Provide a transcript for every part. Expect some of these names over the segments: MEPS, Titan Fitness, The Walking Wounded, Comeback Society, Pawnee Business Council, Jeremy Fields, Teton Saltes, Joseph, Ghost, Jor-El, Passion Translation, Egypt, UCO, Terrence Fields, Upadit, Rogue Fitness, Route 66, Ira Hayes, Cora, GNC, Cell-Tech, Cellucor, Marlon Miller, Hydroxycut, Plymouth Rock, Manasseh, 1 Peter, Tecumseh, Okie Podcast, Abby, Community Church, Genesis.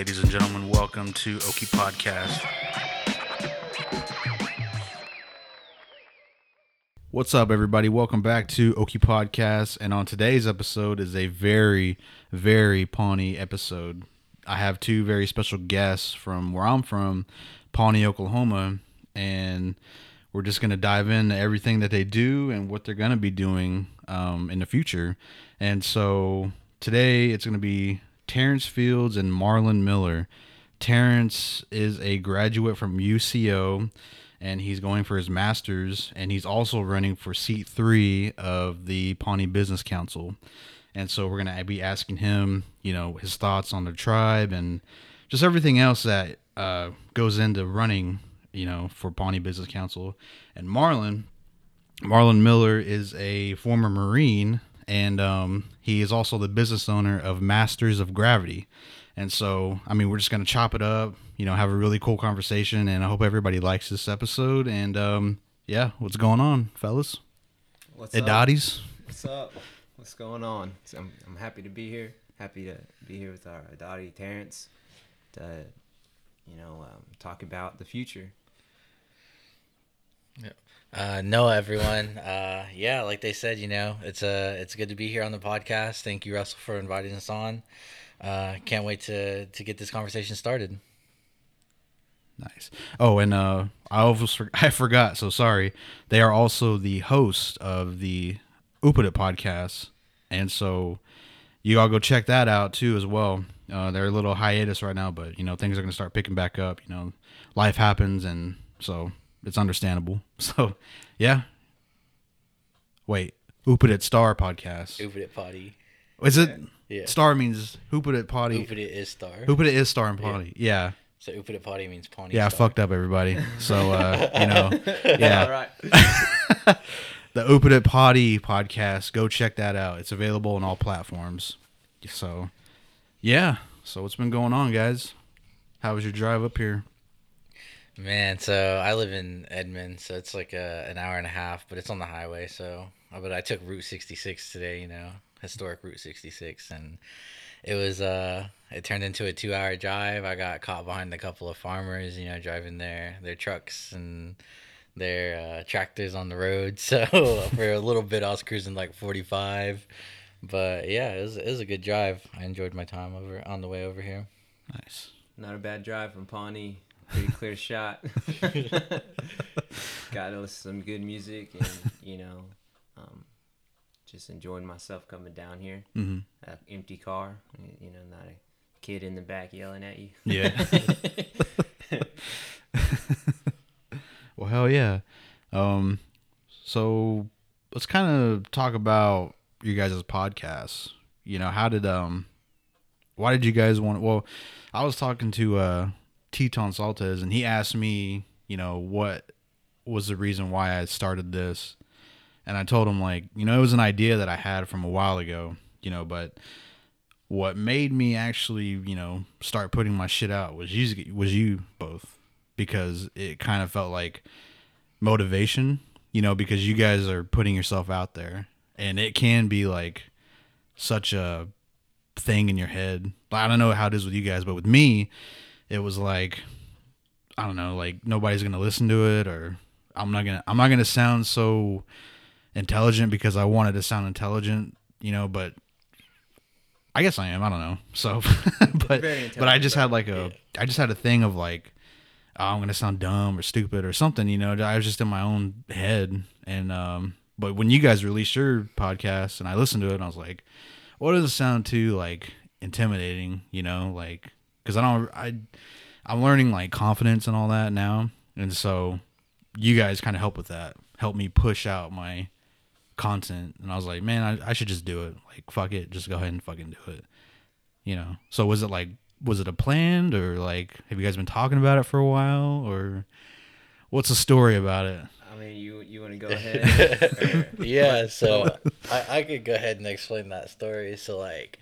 ladies and gentlemen. Welcome to Okie Podcast. What's up, everybody? Welcome back to Okie Podcast. And on today's episode is a very, very Pawnee episode. I have two very special guests from where I'm from, Pawnee, Oklahoma. And we're just going to dive into everything that they do and what they're going to be doing in the future. And so today it's going to be Terrence Fields and Marlon Miller. Terrence is a graduate from UCO, and he's going for his master's, and he's also running for seat 3 of the Pawnee Business Council. And so we're going to be asking him, you know, his thoughts on the tribe and just everything else that goes into running, you know, for Pawnee Business Council. And Marlon Miller is a former Marine, and he is also the business owner of Masters of Gravity. And so, I mean, we're just going to chop it up, you know, have a really cool conversation, and I hope everybody likes this episode. And yeah, what's going on, fellas? What's up? Daddies? What's up? What's going on? So I'm happy to be here. Happy to be here with our Adati Terrence to, you know, talk about the future. Yeah. No, everyone. Yeah, like they said, you know, it's good to be here on the podcast. Thank you, Russell, for inviting us on. Can't wait to get this conversation started. Nice. Oh, and I forgot. So sorry. They are also the host of the Upadit podcast, and so you all go check that out too as well. They're a little hiatus right now, but you know things are going to start picking back up. You know, life happens, and so it's understandable. So yeah. Wait, Upadit Star podcast. Upadit Potty. Is it? Yeah. Star means Upadit Potty. Upadit is Star. Upadit is Star and Potty. Yeah. So Upadit Potty means Pawnee. Yeah, Star. I fucked up everybody. So you know, yeah. All right. The Upadit Potty podcast. Go check that out. It's available on all platforms. So, yeah. So what's been going on, guys? How was your drive up here? Man, so I live in Edmond, so it's like an hour and a half, but it's on the highway. So, but I took Route 66 today. You know, historic Route 66, and it was it turned into a 2-hour drive. I got caught behind a couple of farmers, you know, driving their trucks and their tractors on the road. So for a little bit I was cruising like 45, but yeah, it was a good drive. I enjoyed my time over on the way over here. Nice. Not a bad drive from Pawnee. Pretty clear shot. Got us some good music, and you know, just enjoying myself coming down here. Mm-hmm. An empty car, you know, not a kid in the back yelling at you. Yeah. Well, hell yeah. So let's kind of talk about you guys' podcasts. You know, why did you guys well, I was talking to Teton Saltes, and he asked me, you know, what was the reason why I started this. And I told him, like, you know, it was an idea that I had from a while ago, you know, but what made me actually, you know, start putting my shit out was you both. Because it kind of felt like motivation, you know, because you guys are putting yourself out there, and it can be like such a thing in your head. I don't know how it is with you guys, but with me, it was like, I don't know, like nobody's going to listen to it, or I'm not going to sound so intelligent because I wanted to sound intelligent, you know, but I guess I am, I don't know. So, but I just had a thing of like, I'm going to sound dumb or stupid or something, you know, I was just in my own head. And, but when you guys released your podcast and I listened to it, and I was like, what does it sound too, like, intimidating, you know, like, cause I'm learning like confidence and all that now. And so you guys kind of help me push out my content. And I was like, man, I should just do it. Like, fuck it. Just go ahead and fucking do it. You know? So was it a planned, or like, have you guys been talking about it for a while, or what's the story about it? I mean, you want to go ahead? Yeah. So I could go ahead and explain that story. So like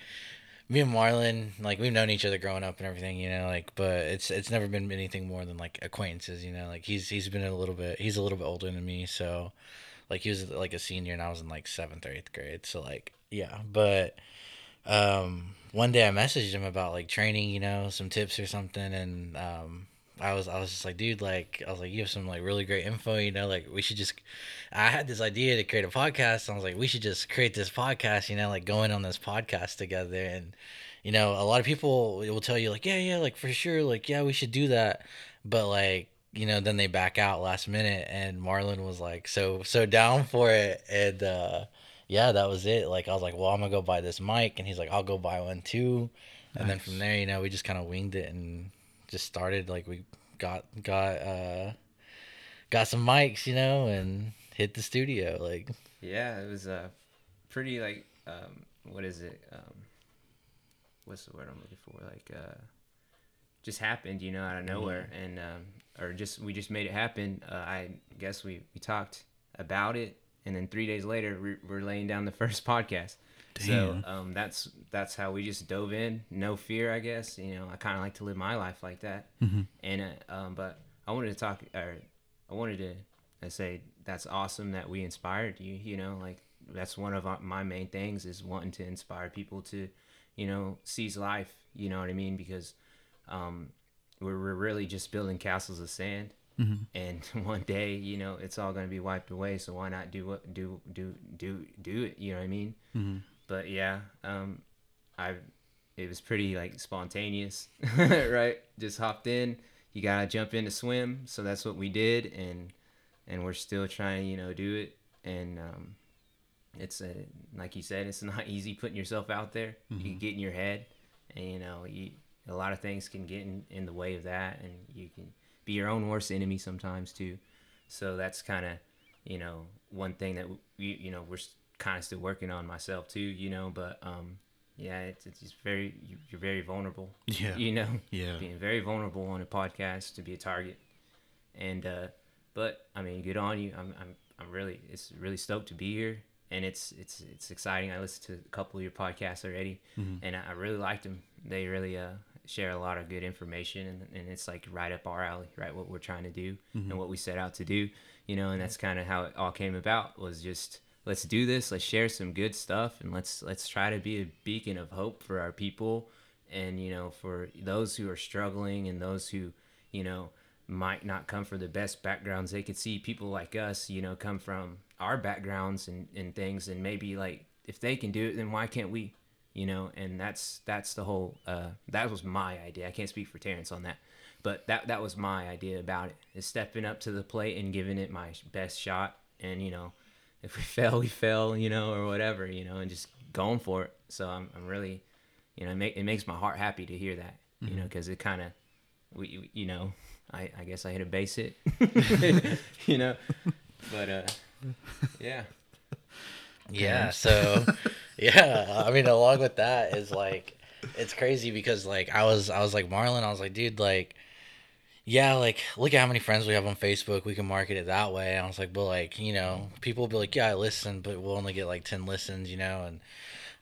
me and Marlon, like we've known each other growing up and everything, you know, like, but it's never been anything more than like acquaintances, you know, like he's a little bit older than me. So like he was like a senior and I was in like 7th or 8th grade. So like, yeah, but One day I messaged him about like training, you know, some tips or something, and I was just like, dude, like, I was like, you have some like really great info, you know, like we should just, I had this idea to create a podcast, and I was like, we should just create this podcast, you know, like going on this podcast together. And, you know, a lot of people will tell you like, yeah, like for sure, like, yeah, we should do that. But like, you know, then they back out last minute, and Marlon was like, so down for it. And, yeah, that was it. Like, I was like, well, I'm gonna go buy this mic. And he's like, I'll go buy one too. Nice. And then from there, you know, we just kind of winged it and just started. Like, we got some mics, you know, and hit the studio. Like, yeah, it was pretty like, what is it? What's the word I'm looking for? Like, just happened, you know, out of nowhere. Mm-hmm. And, we just made it happen. I guess we talked about it. And then 3 days later, we're laying down the first podcast. Damn. So that's how we just dove in. No fear, I guess. You know, I kind of like to live my life like that. Mm-hmm. And but I wanted to talk, or I say that's awesome that we inspired you. You know, like that's one of my main things is wanting to inspire people to, you know, seize life. You know what I mean? Because we're really just building castles of sand. Mm-hmm. And one day, you know, it's all going to be wiped away. So why not do it? You know what I mean? Mm-hmm. But yeah, it was pretty like spontaneous, right? Just hopped in. You gotta jump in to swim. So that's what we did, and we're still trying, you know, do it. And it's like you said, it's not easy putting yourself out there. Mm-hmm. You get in your head, and you know, a lot of things can get in the way of that, and you can be your own worst enemy sometimes too. So that's kind of, you know, one thing that we're kind of still working on myself too, you know, but yeah, it's very, you're very vulnerable. Yeah. You know, yeah. Being very vulnerable on a podcast to be a target. And but I mean, good on you. It's really stoked to be here, and it's exciting. I listened to a couple of your podcasts already, mm-hmm. and I really liked them. They really share a lot of good information, and it's like right up our alley, right? What we're trying to do, mm-hmm. and what we set out to do, you know, and that's kind of how it all came about, was just, let's do this, let's share some good stuff, and let's try to be a beacon of hope for our people, and, you know, for those who are struggling, and those who, you know, might not come from the best backgrounds. They could see people like us, you know, come from our backgrounds and things, and maybe like, if they can do it, then why can't we? You know, and that's the whole, that was my idea. I can't speak for Terrence on that, but that was my idea about it, is stepping up to the plate and giving it my best shot. And, you know, if we fail, we fail, you know, or whatever, you know, and just going for it. So I'm really, you know, it makes my heart happy to hear that, mm-hmm. you know, cause it kind of, you know, I guess I hit a base hit, you know, but, yeah. Yeah. So yeah, I mean, along with that is like, it's crazy because like I was like, Marlon, I was like, dude, like, yeah, like look at how many friends we have on Facebook. We can market it that way. And I was like, but like, you know, people will be like, yeah, I listened, but we'll only get like 10 listens, you know? And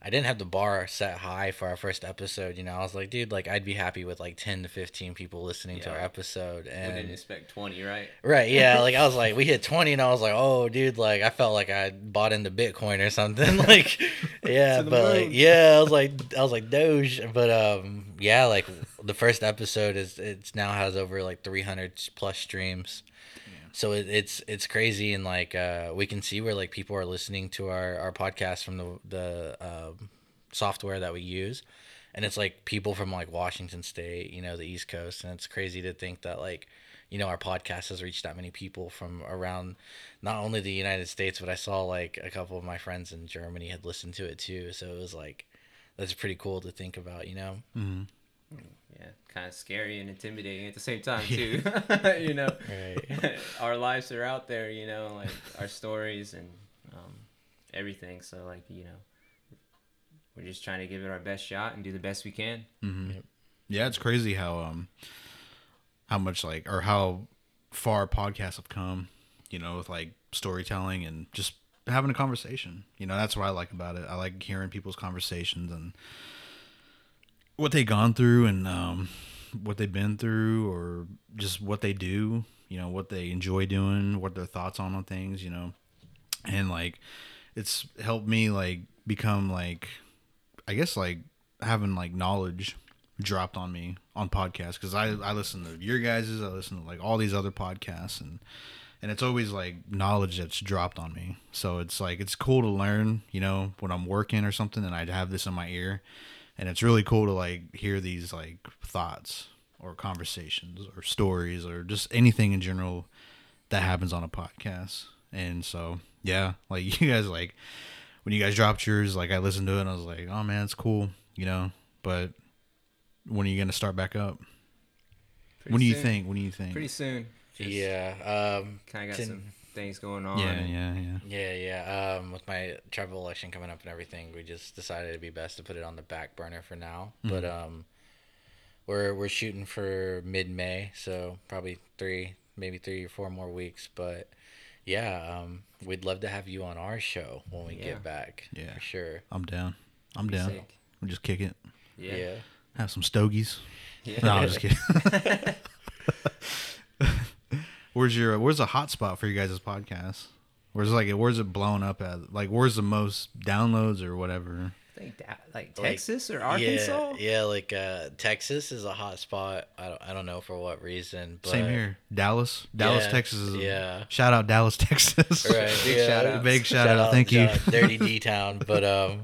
I didn't have the bar set high for our first episode, you know. I was like, dude, like I'd be happy with like 10 to 15 people listening to our episode. And we didn't expect 20, right? Right, yeah. Like I was like, we hit 20, and I was like, oh, dude, like I felt like I bought into Bitcoin or something. Like, yeah, but moon. Like, yeah, I was like Doge, but yeah, like the first episode it's now has over like 300 plus streams. So it's crazy, and like we can see where like people are listening to our podcast from the software that we use, and it's like people from like Washington State, you know, the East Coast, and it's crazy to think that like, you know, our podcast has reached that many people from around not only the United States, but I saw like a couple of my friends in Germany had listened to it too, so it was like, that's pretty cool to think about, you know. Mm-hmm. Yeah, kind of scary and intimidating at the same time too. You know, right. Our lives are out there, you know, like our stories and everything. So like, you know, we're just trying to give it our best shot and do the best we can. Mm-hmm. Yep. Yeah, it's crazy how much like, or how far podcasts have come, you know, with like storytelling and just having a conversation. You know, that's what I like about it. I like hearing people's conversations and what they've gone through, and what they've been through, or just what they do, you know, what they enjoy doing, what their thoughts on things, you know. And like, it's helped me like become like I guess like having like knowledge dropped on me on podcasts, because I listen to your guys's, I listen to like all these other podcasts, and it's always like knowledge that's dropped on me. So it's like, it's cool to learn, you know, when I'm working or something, and I'd have this in my ear, and it's really cool to like hear these like thoughts or conversations or stories or just anything in general that happens on a podcast. And so, yeah, like you guys, like when you guys dropped yours, like I listened to it and I was like, oh man, it's cool, you know, but when are you going to start back up? When do you think? Pretty soon. Just yeah. Kind of got some things going on. Yeah. With my tribal election coming up and everything, we just decided it'd be best to put it on the back burner for now. Mm-hmm. But we're shooting for mid-May, so probably maybe three or four more weeks. But yeah, we'd love to have you on our show when we get back. Yeah, for sure. I'm down. We'll just kick it. Yeah. Have some stogies. Yeah. No, I'm just kidding. Where's the hot spot for you guys' podcast? Where's it blown up at? Like, where's the most downloads or whatever? I think like Texas or Arkansas. Yeah, like Texas is a hot spot. I don't know for what reason. But same here. Dallas, Texas. Shout out Dallas, Texas. Right. Big shout out. Thank you. Dirty D Town, but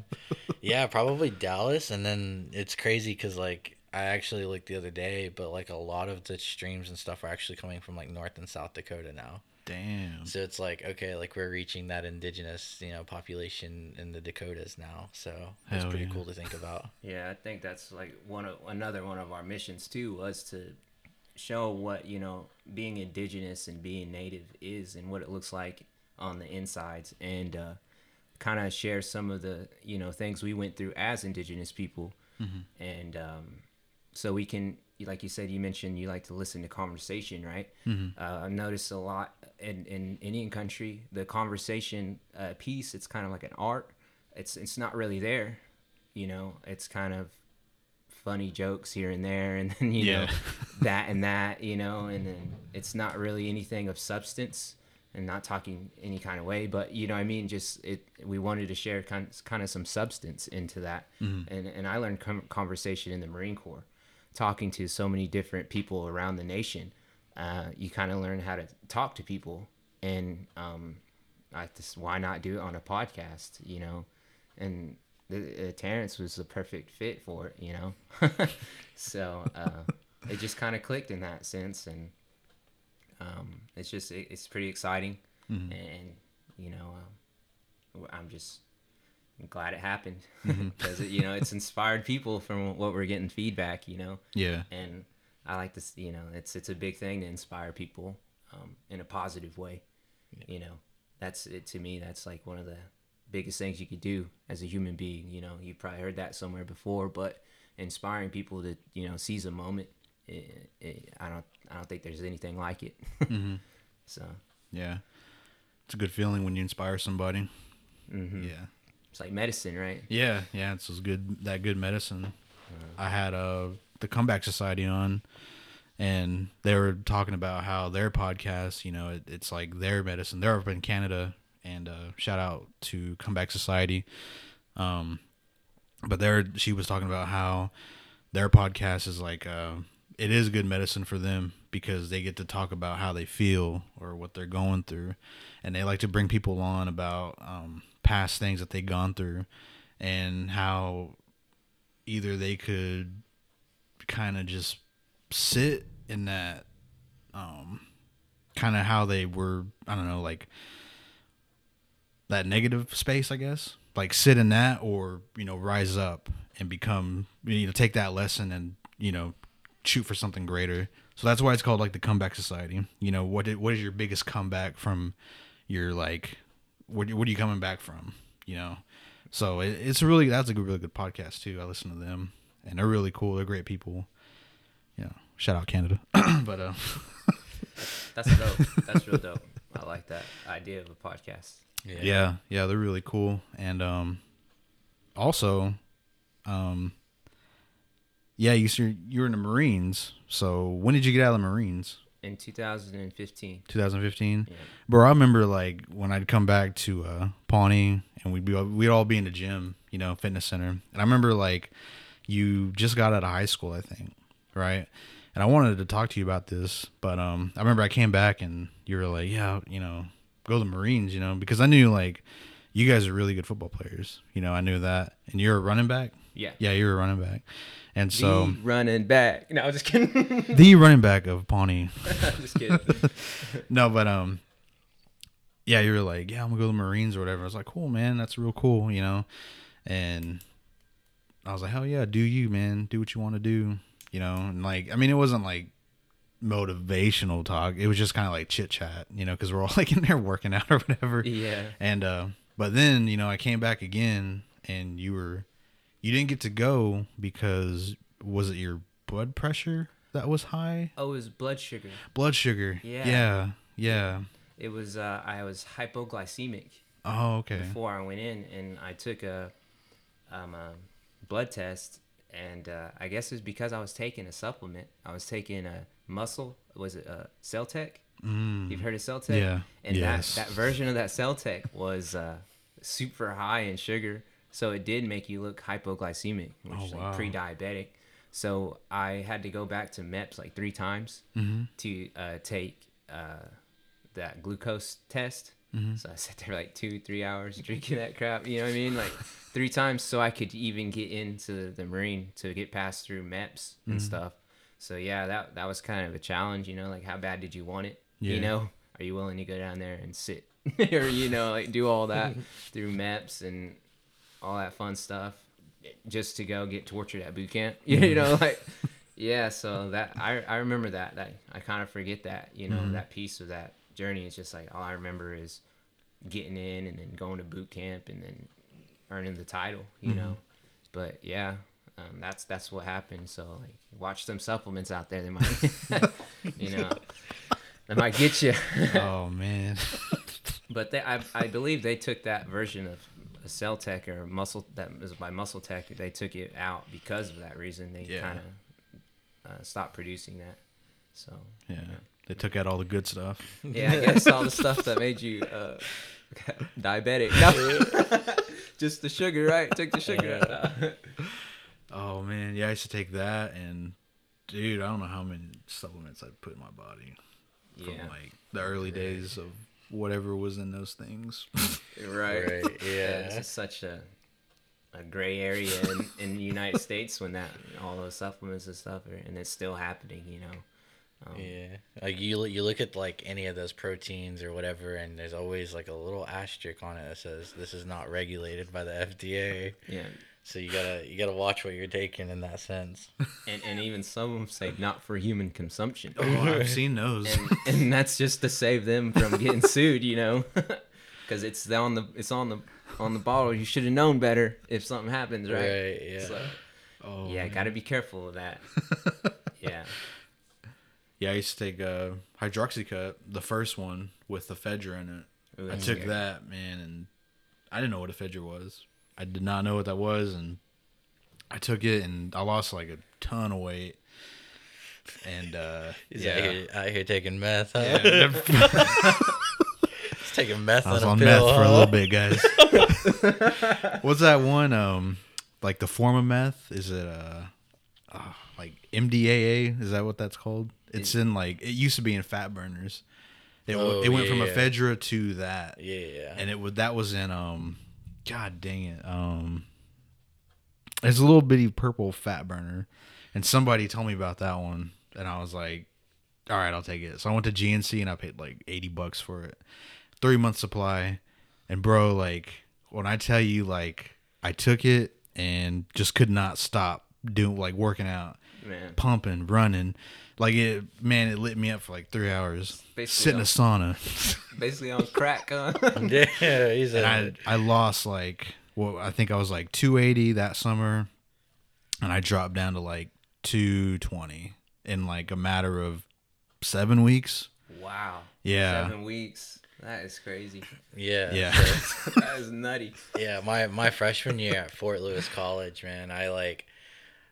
yeah, probably Dallas, and then it's crazy because like. I actually looked the other day, but like a lot of the streams and stuff are actually coming from like North and South Dakota now. Damn. So it's like, okay, like we're reaching that indigenous, you know, population in the Dakotas now. So it's pretty cool to think about. Yeah. I think that's like another one of our missions too, was to show what, you know, being indigenous and being native is and what it looks like on the insides, and kind of share some of the, you know, things we went through as indigenous people. Mm-hmm. And, so we can, like you said, you mentioned you like to listen to conversation, right? Mm-hmm. I've noticed a lot in Indian country, the conversation piece, it's kind of like an art. It's not really there, you know. It's kind of funny jokes here and there, and then, you know, that, you know, and then it's not really anything of substance, and not talking any kind of way, but you know what I mean, just we wanted to share kind of some substance into that. Mm-hmm. And I learned conversation in the Marine Corps. Talking to so many different people around the nation, you kind of learn how to talk to people, and why not do it on a podcast, you know? And Terrence was the perfect fit for it, you know? So it just kind of clicked in that sense, and it's just, it's pretty exciting. Mm-hmm. And you know, I'm glad it happened, because mm-hmm. You know, it's inspired people from what we're getting feedback, you know. Yeah. And I like this, you know, it's a big thing to inspire people in a positive way. Yeah. You know, that's it to me. That's like one of the biggest things you could do as a human being. You know, you probably heard that somewhere before, but inspiring people to, you know, seize a moment. I don't think there's anything like it. Mm-hmm. So yeah, it's a good feeling when you inspire somebody. Mm-hmm. Yeah. It's like medicine, right? Yeah, it's good medicine. I had the Comeback Society on, and they were talking about how their podcast, you know, it's like their medicine. They're up in Canada, and shout out to Comeback Society. But she was talking about how their podcast is like it is good medicine for them, because they get to talk about how they feel or what they're going through, and they like to bring people on about past things that they've gone through, and how either they could kind of just sit in that, kind of how they were, I don't know, like that negative space, I guess, like sit in that, or, you know, rise up and become, you know, take that lesson and, you know, shoot for something greater. So that's why it's called like the Comeback Society. You know, what is your biggest comeback from your, like, what are you coming back from, you know? So that's a really good podcast too. I listen to them, and they're really cool. They're great people. You know, shout out Canada. But that's dope. That's real dope. I like that idea of a podcast. Yeah, they're really cool. And also, you were in the Marines. So when did you get out of the Marines? In 2015. 2015? Yeah. Bro, I remember like when I'd come back to Pawnee and we'd all be in the gym, you know, fitness center. And I remember like you just got out of high school, I think, right? And I wanted to talk to you about this, but I remember I came back and you were like, yeah, you know, go to the Marines, you know, because I knew like you guys are really good football players. You know, I knew that. And you're a running back? Yeah. Yeah, you're a running back. And so the running back. No, I'm just kidding. The running back of Pawnee. I'm just kidding. No, but yeah, you were like, yeah, I'm gonna go to the Marines or whatever. I was like, cool, man, that's real cool, you know. And I was like, hell yeah, do you, man, do what you want to do, you know. And like, I mean, it wasn't like motivational talk. It was just kind of like chit chat, you know, because we're all like in there working out or whatever. Yeah. And but then, you know, I came back again, and you didn't get to go because, was it your blood pressure that was high? Oh, it was blood sugar. Blood sugar. Yeah. Yeah. Yeah. It was, I was hypoglycemic. Oh, okay. Before I went in, and I took a blood test, and I guess it was because I was taking a supplement. I was taking a muscle, was it Cell-Tech? Mm. You've heard of Cell-Tech? Yeah. And yes. that version of that Cell-Tech was super high in sugar. So it did make you look hypoglycemic, which is like pre-diabetic. So I had to go back to MEPS like 3 times to take that glucose test. Mm-hmm. So I sat there like 2-3 hours drinking that crap, you know what I mean? Like 3 times so I could even get into the Marine to get passed through MEPS and stuff. So yeah, that was kind of a challenge, you know, like how bad did you want it? Yeah. You know, are you willing to go down there and sit or, you know, like do all that through MEPS and all that fun stuff just to go get tortured at boot camp, you know, like, yeah. So that, I remember that I kind of forget that, you know, that piece of that journey. It's just like, all I remember is getting in and then going to boot camp and then earning the title, you know, but yeah, that's what happened. So like, watch some supplements out there. They might, you know, they might get you. Oh man. But I believe they took that version of a Cell-Tech or muscle that was by Muscle-Tech. They took it out because of that reason. They kind of stopped producing that. So yeah, you know. They took out all the good stuff. Yeah, I guess all the stuff that made you diabetic. No. Just the sugar, right? Took the sugar out. Oh man, yeah, I used to take that, and dude, I don't know how many supplements I put in my body from like the early days of whatever was in those things. Right. Yeah. It's such a gray area in the United States when that all those supplements and stuff are, and it's still happening, you know. Yeah. Like you look at like any of those proteins or whatever, and there's always like a little asterisk on it that says this is not regulated by the FDA. Yeah. So you gotta watch what you're taking in that sense. And even some of them say not for human consumption. Oh, I've seen those. And that's just to save them from getting sued, you know, because it's on the bottle. You should have known better if something happens, right? Right. Yeah. So, gotta be careful of that. Yeah. Yeah, I used to take hydroxycut, the first one with the ephedra in it. Ooh, I took that, man, and I didn't know what ephedra was. I did not know what that was, and I took it, and I lost like a ton of weight. And out here taking meth. Huh? Yeah. It's taking meth. I was on meth for a little bit, guys. What's that one? Like the form of meth? Is it like MDAA? Is that what that's called? It's in like it used to be in fat burners. It went from ephedra to that. Yeah, and that was in God dang it. It's a little bitty purple fat burner. And somebody told me about that one. And I was like, all right, I'll take it. So I went to GNC and I paid like $80 for it. 3-month supply. And bro, like when I tell you, like I took it and just could not stop doing like working out, man. Pumping, running. Like it lit me up for like 3 hours. Sit in a sauna. Basically on crack, huh? Yeah, he's I lost like, well, I think I was like 280 that summer, and I dropped down to like 220 in like a matter of 7 weeks. Wow. Yeah. 7 weeks. That is crazy. Yeah. Yeah. That is nutty. Yeah, my freshman year at Fort Lewis College, man, I like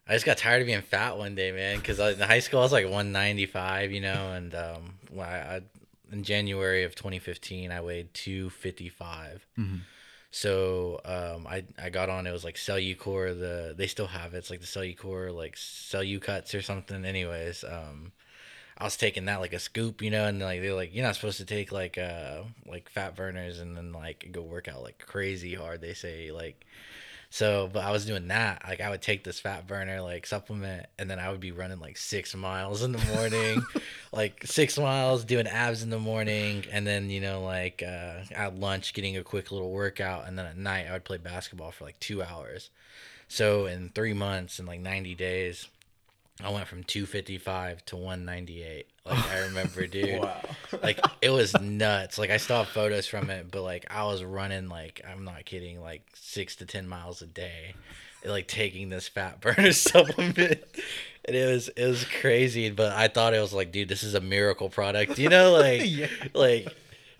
I just got tired of being fat one day, man, because in high school I was like 195, you know, and when I in January of 2015 I weighed 255. Mm-hmm. So I got on, it was like Cellucor, they still have it. It's like the Cellucor, like Cellucuts or something. Anyways, I was taking that like a scoop, you know, and like they're like, you're not supposed to take like fat burners and then like go work out like crazy hard, they say, like. So, but I was doing that. Like, I would take this fat burner, like, supplement, and then I would be running, like, 6 miles in the morning. Like, 6 miles, doing abs in the morning, and then, you know, like, at lunch, getting a quick little workout, and then at night, I would play basketball for, like, 2 hours. So, in 3 months and, like, 90 days, I went from 255 to 198. Like, I remember, dude. Wow. Like, it was nuts. Like, I still have photos from it, but, like, I was running, like, I'm not kidding, like, 6 to 10 miles a day, like, taking this fat burner supplement. And it was crazy, but I thought it was like, dude, this is a miracle product, you know, like, yeah. Like,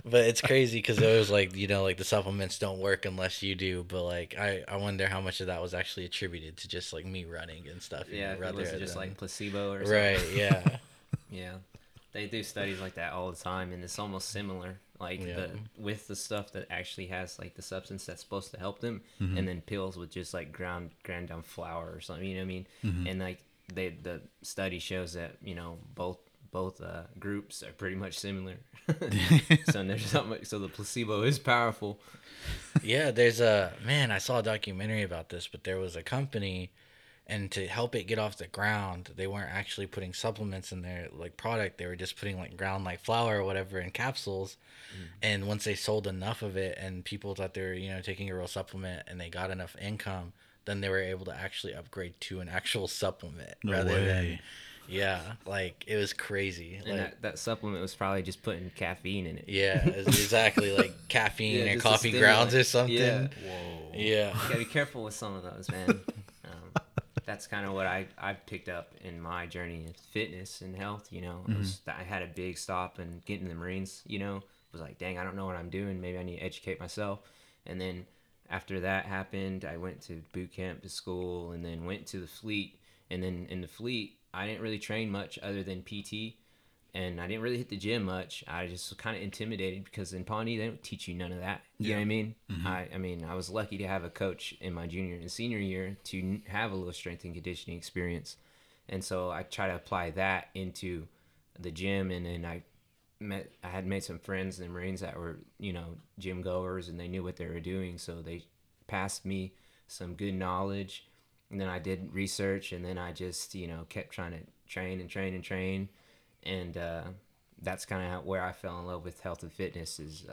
but it's crazy because it was like, you know, like, the supplements don't work unless you do. But, like, I wonder how much of that was actually attributed to just, like, me running and stuff. Yeah, and rather than just, like, placebo or something. Right, yeah. Yeah. They do studies like that all the time, and it's almost similar. Like, yeah. With the stuff that actually has, like, the substance that's supposed to help them, mm-hmm. and then pills with just, like, ground down flour or something, you know what I mean? Mm-hmm. And, like, the study shows that, you know, both groups are pretty much similar. So there's not much, so the placebo is powerful. Yeah, there's I saw a documentary about this, but there was a company, and to help it get off the ground, they weren't actually putting supplements in their, like, product. They were just putting, like, ground, like, flour or whatever in capsules. Mm. And once they sold enough of it and people thought they were, you know, taking a real supplement and they got enough income, then they were able to actually upgrade to an actual supplement. Yeah, like, it was crazy. And like, that supplement was probably just putting caffeine in it. Yeah, exactly, like caffeine or coffee grounds or something. Yeah. Whoa. Yeah. You gotta be careful with some of those, man. That's kind of what I've picked up in my journey in fitness and health, you know. Mm-hmm. I had a big stop and getting in the Marines, you know. Was like, dang, I don't know what I'm doing. Maybe I need to educate myself. And then after that happened, I went to boot camp, to school, and then went to the fleet. And then in the fleet, I didn't really train much other than PT, and I didn't really hit the gym much. I just was kind of intimidated because in Pawnee, they don't teach you none of that. You know what I mean? Mm-hmm. I mean, I was lucky to have a coach in my junior and senior year to have a little strength and conditioning experience. And so I try to apply that into the gym. And then I had made some friends in the Marines that were, you know, gym goers, and they knew what they were doing. So they passed me some good knowledge. And then I did research, and then I just, you know, kept trying to train. And that's kind of where I fell in love with health and fitness is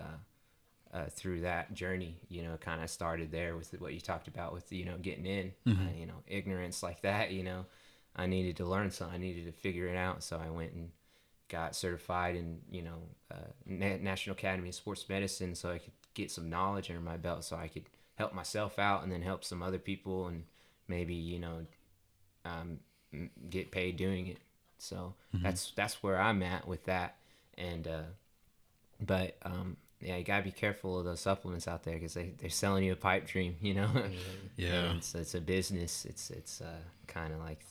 through that journey, you know, kind of started there with what you talked about with, you know, getting in, mm-hmm. You know, ignorance like that, you know, I needed to learn something, I needed to figure it out. So I went and got certified in, you know, National Academy of Sports Medicine so I could get some knowledge under my belt so I could help myself out and then help some other people and maybe, you know, get paid doing it. So mm-hmm. that's where I'm at with that. And, you gotta be careful of those supplements out there, cause they're selling you a pipe dream, you know? Yeah. It's a business. It's kind of like,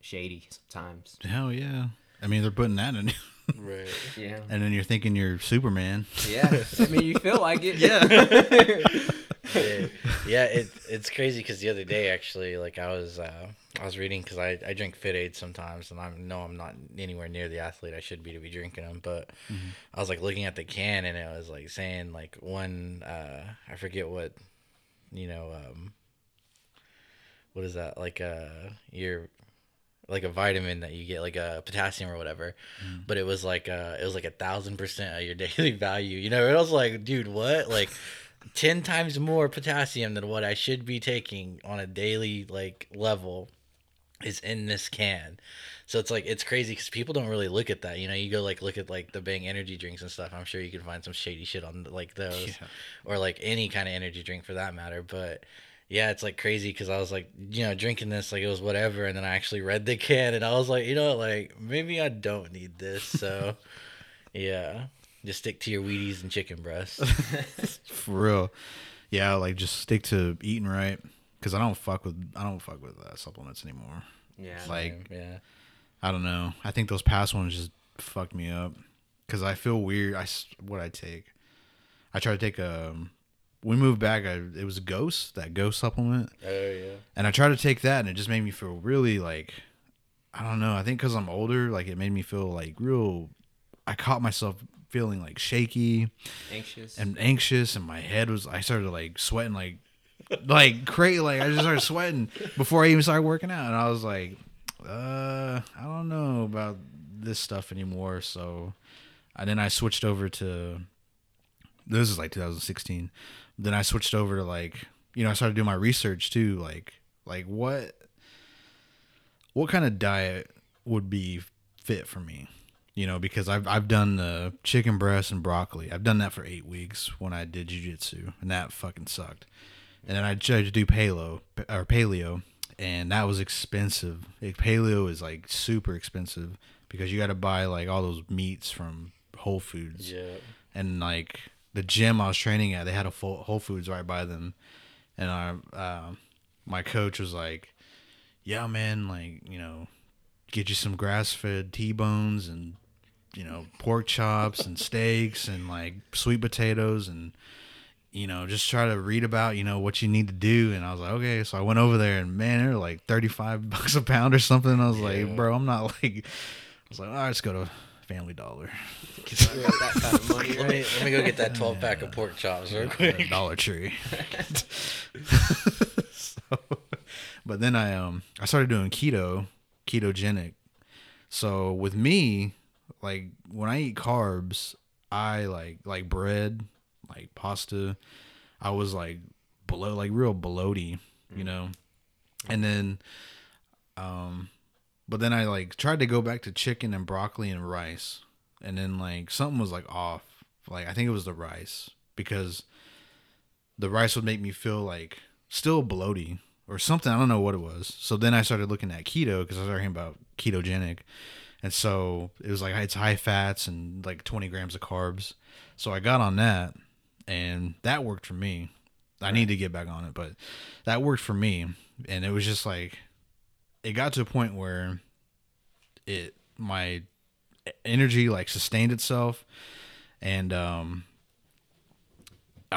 shady sometimes. Hell yeah. I mean, they're putting that in. Right. Yeah. And then you're thinking you're Superman. Yeah. I mean, you feel like it. Yeah. Yeah, it's crazy because the other day, actually, like, I was reading because I drink FitAid sometimes, and I'm not anywhere near the athlete I should be to be drinking them, but mm-hmm. I was, like, looking at the can, and it was, like, saying, like, one, I forget what, you know, what is that, like, like a vitamin that you get, like a potassium or whatever, but it was like 1,000% of your daily value, you know. It was like, dude, what, like, 10 times more potassium than what I should be taking on a daily, like, level is in this can. So it's like, it's crazy because people don't really look at that, you know. You go, like, look at, like, the Bang energy drinks and stuff. I'm sure you can find some shady shit on, like, those, yeah. Or like any kind of energy drink for that matter. But yeah, it's like crazy because I was like, you know, drinking this like it was whatever, and then I actually read the can and I was like, you know, like, maybe I don't need this. So yeah. Just stick to your Wheaties and chicken breasts. For real. Yeah, like, just stick to eating right. because I don't fuck with supplements anymore. Yeah, like man, yeah. I don't know. I think those past ones just fucked me up because I feel weird. I try to take we moved back. It was Ghost, that Ghost supplement. Oh yeah. And I tried to take that, and it just made me feel really like, I don't know. I think because I'm older, like it made me feel like real. I caught myself feeling like shaky, anxious, and my head was. I started like sweating like crazy. Like I just started sweating before I even started working out, and I was like, I don't know about this stuff anymore. So, and then I switched over to. This is like 2016. Then I switched over to like, you know, I started doing my research too. Like what kind of diet would be fit for me? You know, because I've done the chicken breast and broccoli. I've done that for 8 weeks when I did jiu-jitsu, and that fucking sucked. And then I tried to do paleo, and that was expensive. Like, paleo is like super expensive because you got to buy like all those meats from Whole Foods. Yeah. And like the gym I was training at, they had a full Whole Foods right by them, and my coach was like, "Yeah, man, like, you know, get you some grass-fed T-bones and, you know, pork chops and steaks and like sweet potatoes, and, you know, just try to read about, you know, what you need to do." And I was like, okay. So I went over there, and man, they were like $35 a pound or something. And I was like, bro, I was like, all right, let's go to Family Dollar. That kind of money, right? let me go get that 12 pack of pork chops real quick. Dollar Tree. So, but then I started doing ketogenic. So with me, like when I eat carbs, I like bread, like pasta. I was like below, like real bloaty, you know. And then but then I like tried to go back to chicken and broccoli and rice, and then like something was like off. Like I think it was the rice, because the rice would make me feel like still bloaty or something. I don't know what it was. So then I started looking at keto because I was hearing about ketogenic, and so it was like it's high fats and like 20 grams of carbs. So I got on that, and that worked for me. I need to get back on it, but that worked for me, and it was just like. It got to a point where my energy like sustained itself, and I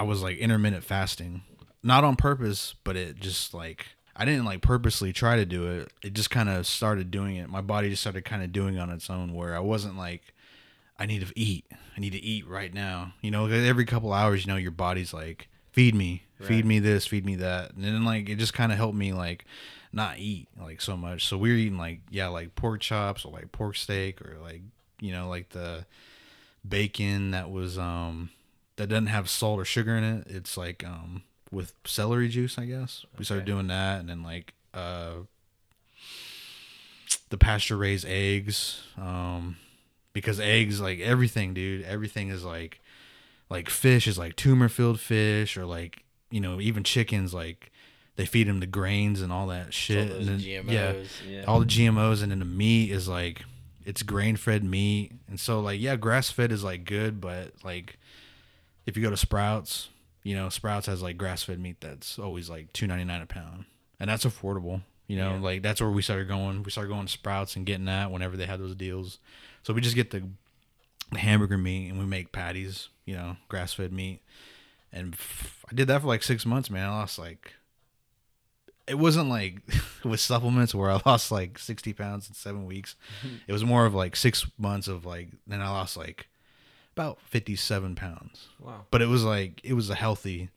was like intermittent fasting, not on purpose, but it just like I didn't like purposely try to do it. It just kind of started doing it. My body just started kind of doing it on its own, where I wasn't like I need to eat right now. You know, every couple hours, you know, your body's like feed me this, feed me that, and then like it just kind of helped me like. Not eat like so much. So we were eating like, yeah, like pork chops or like pork steak or like, you know, like the bacon that was that doesn't have salt or sugar in it. It's like with celery juice, I guess. We started doing that, and then like the pasture raised eggs, because eggs, like everything, dude, everything is like fish is like tumor filled fish, or like, you know, even chickens, like they feed them the grains and all that shit. All those and then, GMOs. Yeah, all the GMOs. And then the meat is like, it's grain-fed meat. And so like, yeah, grass-fed is like good, but like if you go to Sprouts, you know, Sprouts has like grass-fed meat that's always like $2.99 a pound. And that's affordable. You know, like that's where we started going. We started going to Sprouts and getting that whenever they had those deals. So we just get the hamburger meat, and we make patties, you know, grass-fed meat. And I did that for like 6 months, man. I lost like... It wasn't like with supplements where I lost like 60 pounds in 7 weeks. It was more of like 6 months of like, then I lost like about 57 pounds. Wow. But it was like, it was a healthy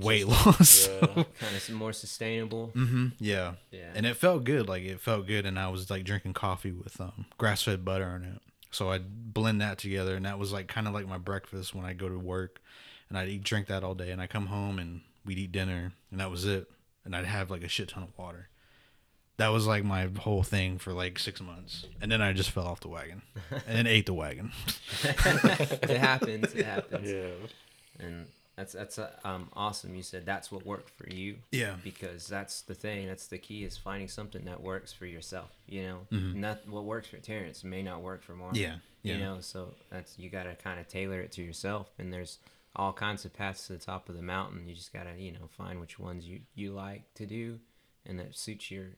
weight loss. Yeah. So. Kind of more sustainable. Mm-hmm. Yeah. Yeah. And it felt good. Like it felt good. And I was like drinking coffee with grass-fed butter on it. So I'd blend that together. And that was like kind of like my breakfast when I go to work, and I'd drink that all day. And I come home and we'd eat dinner, and that was it. And I'd have like a shit ton of water. That was like my whole thing for like 6 months. And then I just fell off the wagon and then ate the wagon. It happens. Yeah. And that's awesome. You said that's what worked for you. Yeah. Because that's the thing. That's the key, is finding something that works for yourself. You know, not what works for Terrence may not work for Mark. Yeah. You know, so that's, you got to kind of tailor it to yourself. And there's all kinds of paths to the top of the mountain. You just gotta, find which ones you like to do and that suits your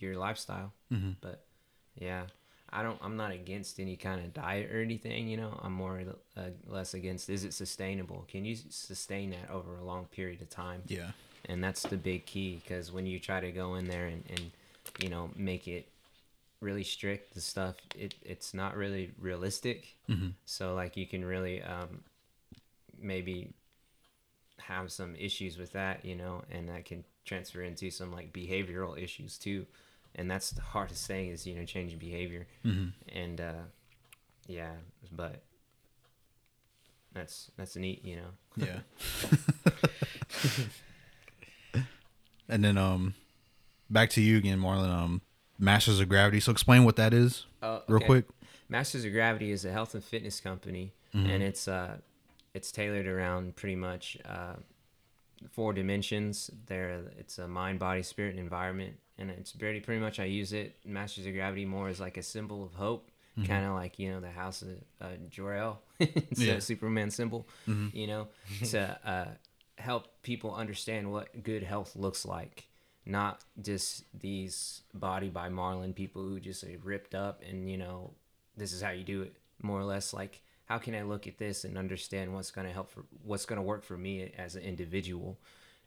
lifestyle. Mm-hmm. But yeah, I'm not against any kind of diet or anything, I'm more less against, is it sustainable? Can you sustain that over a long period of time? Yeah. And that's the big key, because when you try to go in there and make it really strict, the stuff, it's not really realistic. Mm-hmm. So like you can really maybe have some issues with that, and that can transfer into some like behavioral issues too. And that's the hardest thing is, changing behavior. Mm-hmm. And, yeah, but that's neat, Yeah. And then, back to you again, Marlon, Masters of Gravity. So explain what that is real quick. Masters of Gravity is a health and fitness company. Mm-hmm. And it's tailored around pretty much, 4 dimensions there. It's a mind, body, spirit, and environment. And it's pretty much, I use it, Masters of Gravity, more as like a symbol of hope, mm-hmm. kind of like, the house of Jor-El. It's a Superman symbol, mm-hmm. To help people understand what good health looks like. Not just these Body by Marlon people who just are ripped up and, this is how you do it. More or less like, how can I look at this and understand what's going to what's going to work for me as an individual?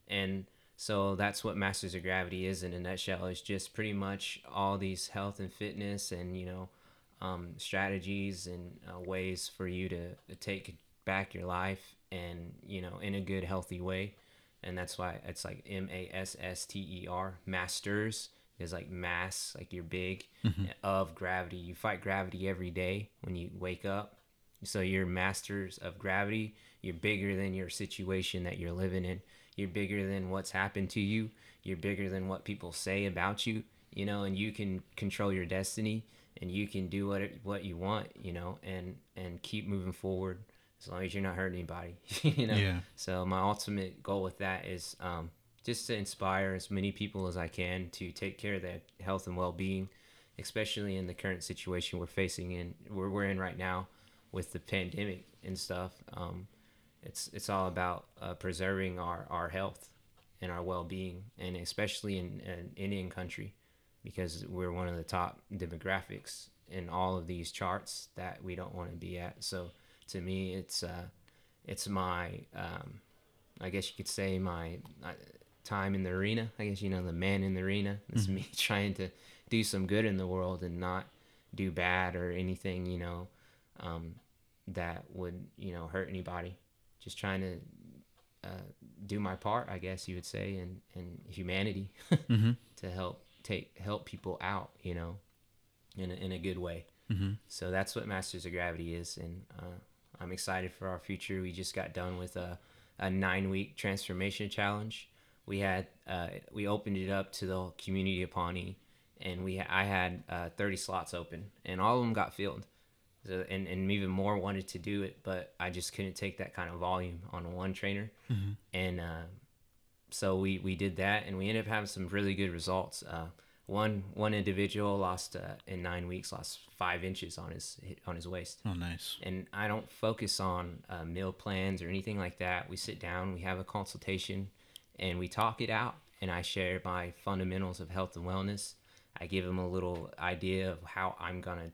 And so that's what Masters of Gravity is in a nutshell. It's just pretty much all these health and fitness and, strategies and ways for you to take back your life and, in a good, healthy way. And that's why it's like M-A-S-S-T-E-R, Masters. Is like mass, like you're big, mm-hmm. of gravity. You fight gravity every day when you wake up. So you're masters of gravity. You're bigger than your situation that you're living in. You're bigger than what's happened to you. You're bigger than what people say about you, and you can control your destiny and you can do what you want, and keep moving forward as long as you're not hurting anybody, Yeah. So my ultimate goal with that is just to inspire as many people as I can to take care of their health and well-being, especially in the current situation we're in right now. With the pandemic and stuff, it's all about preserving our health and our well-being, and especially in an Indian country, because we're one of the top demographics in all of these charts that we don't want to be at. So to me, it's my I guess you could say my time in the arena. I guess the man in the arena. It's mm-hmm. me trying to do some good in the world and not do bad or anything. That would, hurt anybody. Just trying to do my part, I guess you would say, in humanity mm-hmm. to help people out, in a good way. Mm-hmm. So that's what Masters of Gravity is. And I'm excited for our future. We just got done with a 9-week transformation challenge. We had, we opened it up to the whole community of Pawnee, and I had 30 slots open, and all of them got filled. And even more wanted to do it, but I just couldn't take that kind of volume on one trainer. Mm-hmm. And so we did that, and we ended up having some really good results. One individual lost in 9 weeks, lost 5 inches on his waist. Oh, nice. And I don't focus on meal plans or anything like that. We sit down, we have a consultation, and we talk it out. And I share my fundamentals of health and wellness. I give them a little idea of how I'm gonna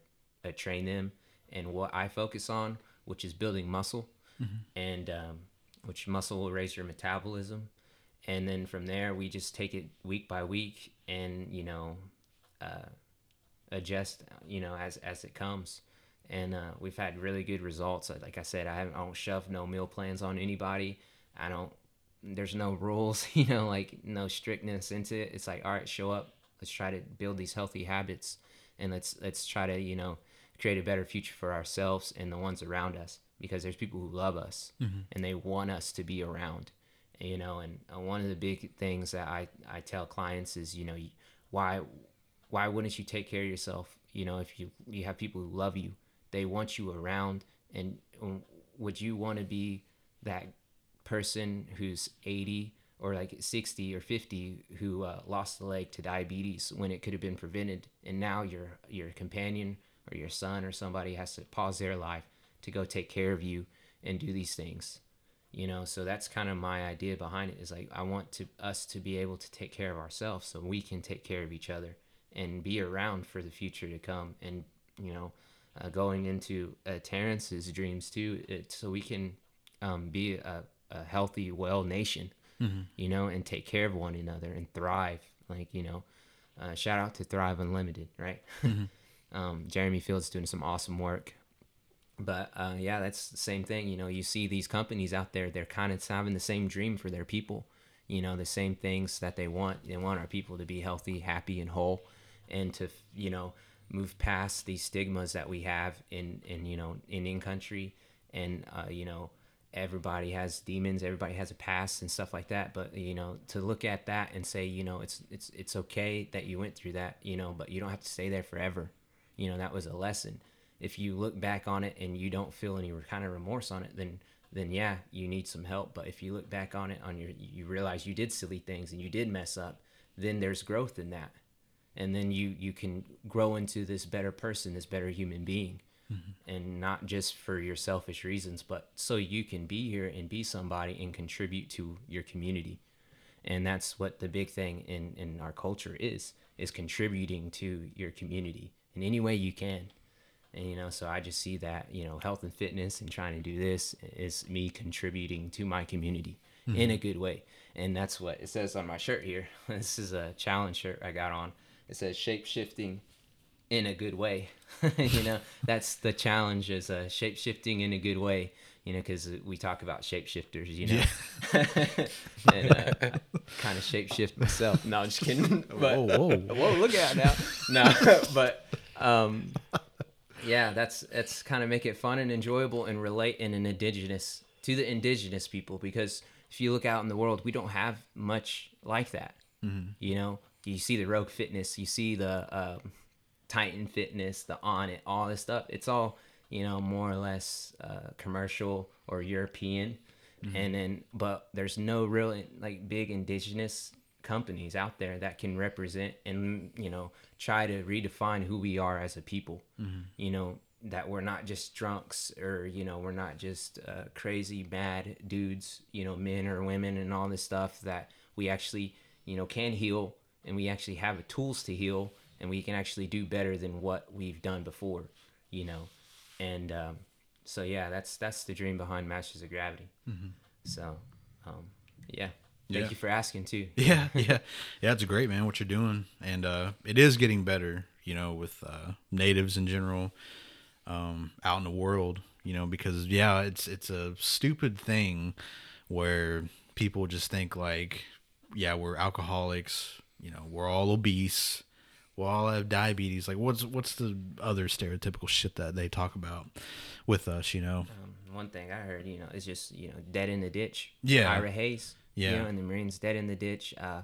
train them. And what I focus on, which is building muscle, mm-hmm. and which muscle will raise your metabolism. And then from there, we just take it week by week and, adjust, as it comes. And we've had really good results. Like I said, I don't shove no meal plans on anybody. There's no rules, like no strictness into it. It's like, all right, show up. Let's try to build these healthy habits. And let's try to, create a better future for ourselves and the ones around us, because there's people who love us mm-hmm. and they want us to be around, and one of the big things that I tell clients is, why wouldn't you take care of yourself? If you have people who love you, they want you around. And would you want to be that person who's 80 or like 60 or 50 who lost a leg to diabetes when it could have been prevented? And now your companion or your son or somebody has to pause their life to go take care of you and do these things. You know, so that's kind of my idea behind it, is like, I want to us to be able to take care of ourselves so we can take care of each other and be around for the future to come. And, you know, going into Terrence's dreams too, so we can be a healthy, well nation, mm-hmm. you know, and take care of one another and thrive. Like, you know, shout out to Thrive Unlimited, right? Mm-hmm. Jeremy Fields doing some awesome work. But yeah, that's the same thing. You know, you see these companies out there, they're kind of having the same dream for their people, you know, the same things that they want. They want our people to be healthy, happy, and whole, and to, you know, move past these stigmas that we have in you know, in country. And, you know, everybody has demons, everybody has a past and stuff like that. But, you know, to look at that and say, you know, it's okay that you went through that, you know, but you don't have to stay there forever. You know, that was a lesson. If you look back on it and you don't feel any kind of remorse on it, then yeah, you need some help. But if you look back on it, you realize you did silly things and you did mess up, then there's growth in that. And then you can grow into this better person, this better human being, mm-hmm. and not just for your selfish reasons, but so you can be here and be somebody and contribute to your community. And that's what the big thing in our culture is contributing to your community in any way you can. And, you know, so I just see that, you know, health and fitness and trying to do this is me contributing to my community mm-hmm. in a good way. And that's what it says on my shirt here. This is a challenge shirt I got on. It says shape-shifting in a good way. You know, that's the challenge, is shape-shifting in a good way, you know, because we talk about shape-shifters, you know. Yeah. And I kind of shape-shift myself. No, I'm just kidding. But, whoa, look out now. No, but... yeah, that's kind of make it fun and enjoyable and relate in an indigenous to the indigenous people, because if you look out in the world, we don't have much like that. Mm-hmm. You know, you see the Rogue Fitness, you see the Titan Fitness, the Onnit, all this stuff. It's all, you know, more or less commercial or European, mm-hmm. and then but there's no real like big indigenous companies out there that can represent and, you know, try to redefine who we are as a people, mm-hmm. you know, that we're not just drunks, or, you know, we're not just crazy mad dudes, you know, men or women and all this stuff, that we actually, you know, can heal, and we actually have the tools to heal, and we can actually do better than what we've done before, you know. And so yeah, that's the dream behind Masters of Gravity. Mm-hmm. So yeah. Thank you for asking too. Yeah. It's great, man, what you're doing. And it is getting better, you know, with natives in general, out in the world, you know, because yeah, it's a stupid thing where people just think like, yeah, we're alcoholics, you know, we're all obese, we'll all have diabetes. Like, what's the other stereotypical shit that they talk about with us, you know? One thing I heard, you know, is just, you know, dead in the ditch. Yeah, Ira Hayes. Yeah. You know, and the Marines, dead in the ditch. A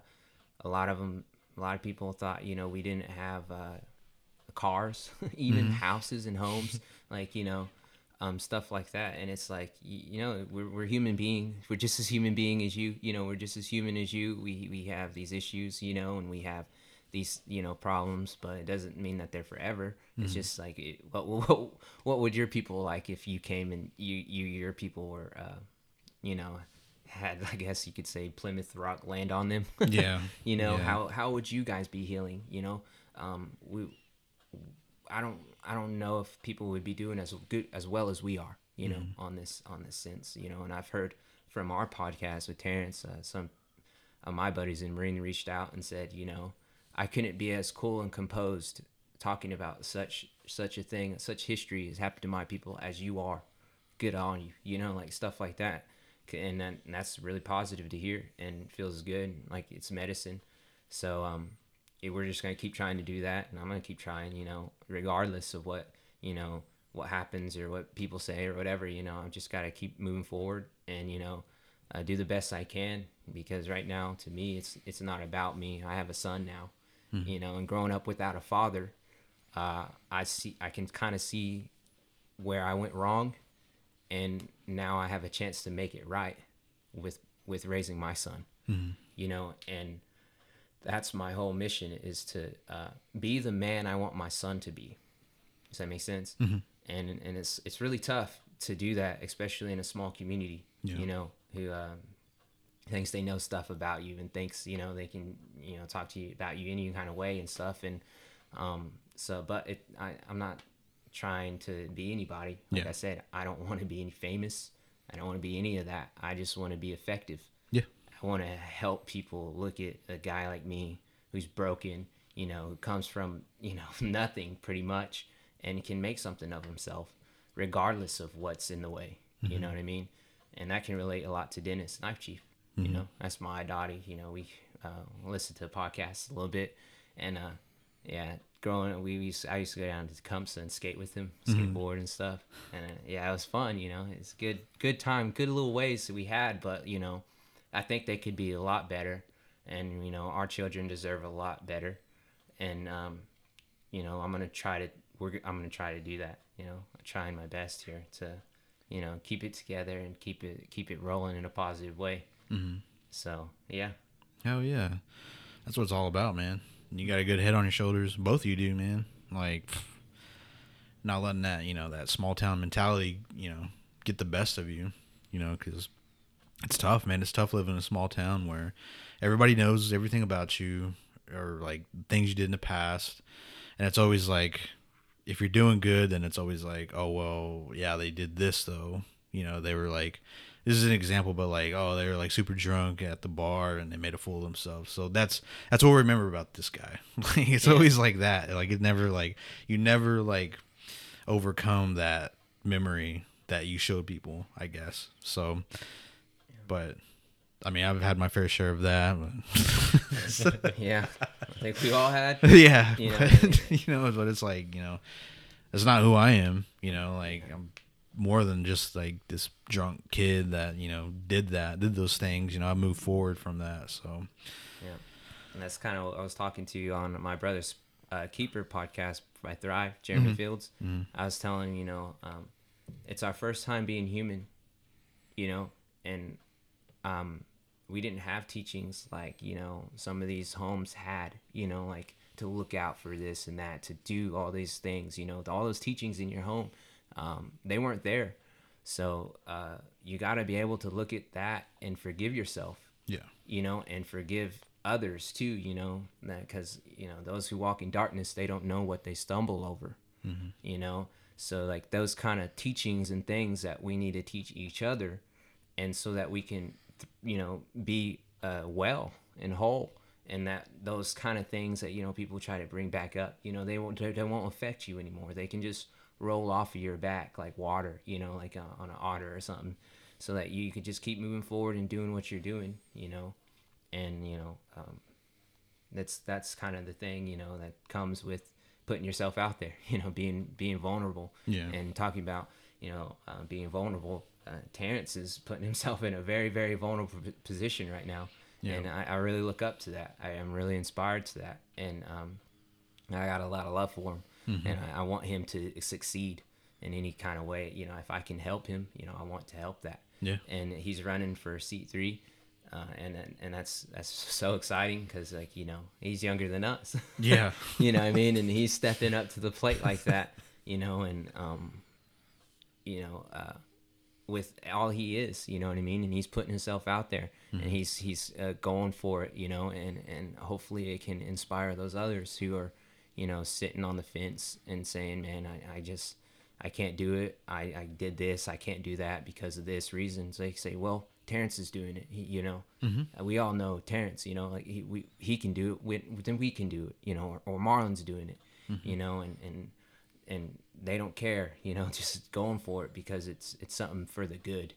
lot of people thought, you know, we didn't have cars, even mm-hmm. houses and homes, like, you know, stuff like that. And it's like, you know, we're human beings. We're just as human being as you. You know, we're just as human as you. We have these issues, you know, and we have these, you know, problems, but it doesn't mean that they're forever. Mm-hmm. It's just like, what would your people like if you came and your people were, you know, had, I guess you could say, Plymouth Rock land on them. Yeah. You know, yeah. How would you guys be healing? You know, I don't know if people would be doing as good as well as we are, you know, mm-hmm. on this sense, you know. And I've heard from our podcast with Terrence, some of my buddies in Marine reached out and said, you know, I couldn't be as cool and composed talking about such a thing, such history has happened to my people as you are. Good on you, you know, like stuff like that. And that's really positive to hear, and feels good, like it's medicine. So we're just going to keep trying to do that, and I'm going to keep trying, you know, regardless of what, you know, what happens or what people say or whatever, you know, I've just got to keep moving forward and, you know, do the best I can, because right now, to me, it's not about me. I have a son now, mm-hmm. you know, and growing up without a father, I can kind of see where I went wrong. And now I have a chance to make it right with raising my son, mm-hmm. you know, and that's my whole mission, is to be the man I want my son to be. Does that make sense? Mm-hmm. And it's really tough to do that, especially in a small community, yeah. you know, who thinks they know stuff about you and thinks, you know, they can, you know, talk to you about you any kind of way and stuff. And so, but I'm not trying to be anybody. Like I said, I don't want to be any famous. I don't want to be any of that. I just want to be effective. Yeah. I want to help people look at a guy like me who's broken, you know, who comes from, you know, nothing pretty much, and can make something of himself regardless of what's in the way. Mm-hmm. You know what I mean? And that can relate a lot to Dennis Knife Chief. Mm-hmm. You know, that's my daddy. You know, we listen to podcasts a little bit, and yeah, growing up, I used to go down to Tecumseh and skate with him, skateboard mm-hmm. and stuff. And yeah, it was fun. You know, it's good time, good little ways that we had. But you know, I think they could be a lot better, and you know, our children deserve a lot better. And you know, I'm gonna try to do that. You know, I'm trying my best here to, you know, keep it together and keep it rolling in a positive way. Mm-hmm. So yeah. Hell yeah, that's what it's all about, man. You got a good head on your shoulders. Both of you do, man. Like, not letting that, you know, that small town mentality, you know, get the best of you, you know, because it's tough, man. It's tough living in a small town where everybody knows everything about you or, like, things you did in the past. And it's always like, if you're doing good, then it's always like, oh, well, yeah, they did this, though. You know, they were like, this is an example, but like, oh, they were like super drunk at the bar and they made a fool of themselves. So that's what we remember about this guy. Like, it's always like that. Like, it never, like, you never, like, overcome that memory that you showed people, I guess. So, but I mean, I've had my fair share of that. So. Yeah. I think we all had. Yeah. You know, but, you know, but it's like, you know, it's not who I am, you know, like I'm more than just like this drunk kid that, you know, did those things. You know, I moved forward from that. So yeah, and that's kind of what I was talking to you on my brother's Keeper podcast by Thrive, Jeremy mm-hmm. Fields. Mm-hmm. I was telling, you know, it's our first time being human, you know, and we didn't have teachings like, you know, some of these homes had, you know, like to look out for this and that, to do all these things, you know, all those teachings in your home. They weren't there. So, you gotta be able to look at that and forgive yourself, yeah, you know, and forgive others too, you know, because, you know, those who walk in darkness, they don't know what they stumble over, mm-hmm. you know? So like those kind of teachings and things that we need to teach each other. And so that we can, you know, be, well and whole, and that those kind of things that, you know, people try to bring back up, you know, they won't affect you anymore. They can just roll off of your back like water, you know, like on an otter or something, so that you could just keep moving forward and doing what you're doing, you know. And, you know, that's kind of the thing, you know, that comes with putting yourself out there, you know, being vulnerable. Yeah. And talking about, you know, being vulnerable, Terrence is putting himself in a very, very vulnerable position right now. Yeah. And I really look up to that. I am really inspired to that. And I got a lot of love for him. Mm-hmm. And I want him to succeed in any kind of way. You know, if I can help him, you know, I want to help that. Yeah. And he's running for seat 3, and that's so exciting because, like, you know, he's younger than us. Yeah. You know what I mean? And he's stepping up to the plate like that, you know, and, you know, with all he is, you know what I mean? And he's putting himself out there, mm-hmm. and he's going for it, you know, and hopefully it can inspire those others who are, you know, sitting on the fence and saying, man, I can't do it. I did this. I can't do that because of this reason. So they say, well, Terrence is doing it. He, you know, mm-hmm. we all know Terrence, you know, like he can do it. Then we can do it, you know, or Marlon's doing it, mm-hmm. you know, and they don't care, you know, just going for it because it's something for the good,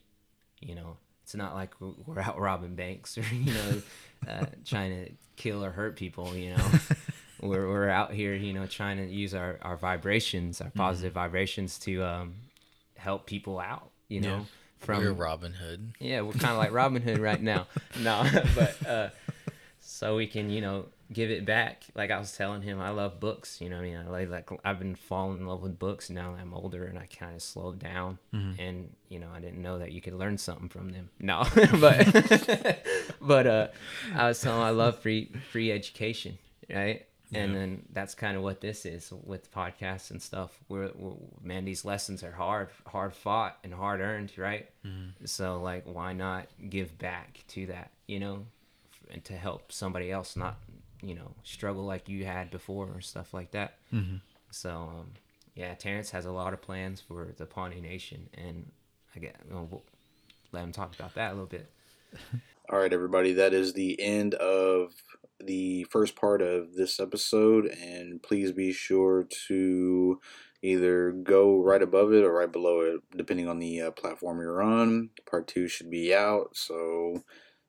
you know. It's not like we're out robbing banks or, you know, trying to kill or hurt people, you know. We're out here, you know, trying to use our vibrations, our positive mm-hmm. vibrations to help people out, you know. Yeah. We're Robin Hood. Yeah, we're kind of like Robin Hood right now. No, but so we can, you know, give it back. Like I was telling him, I love books, you know what I mean? I've been falling in love with books. Now I'm older and I kind of slowed down. Mm-hmm. And, you know, I didn't know that you could learn something from them. No, but I was telling him I love free education, right? And then that's kind of what this is with podcasts and stuff. We're man, these lessons are hard fought and hard earned, right? Mm-hmm. So like, why not give back to that, you know, and to help somebody else not, you know, struggle like you had before or stuff like that. Mm-hmm. So yeah, Terrence has a lot of plans for the Pawnee Nation, and I guess we'll let him talk about that a little bit. All right, everybody, that is the end of the first part of this episode, and please be sure to either go right above it or right below it, depending on the platform you're on. Part 2 should be out, so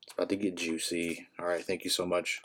it's about to get juicy. All right, thank you so much.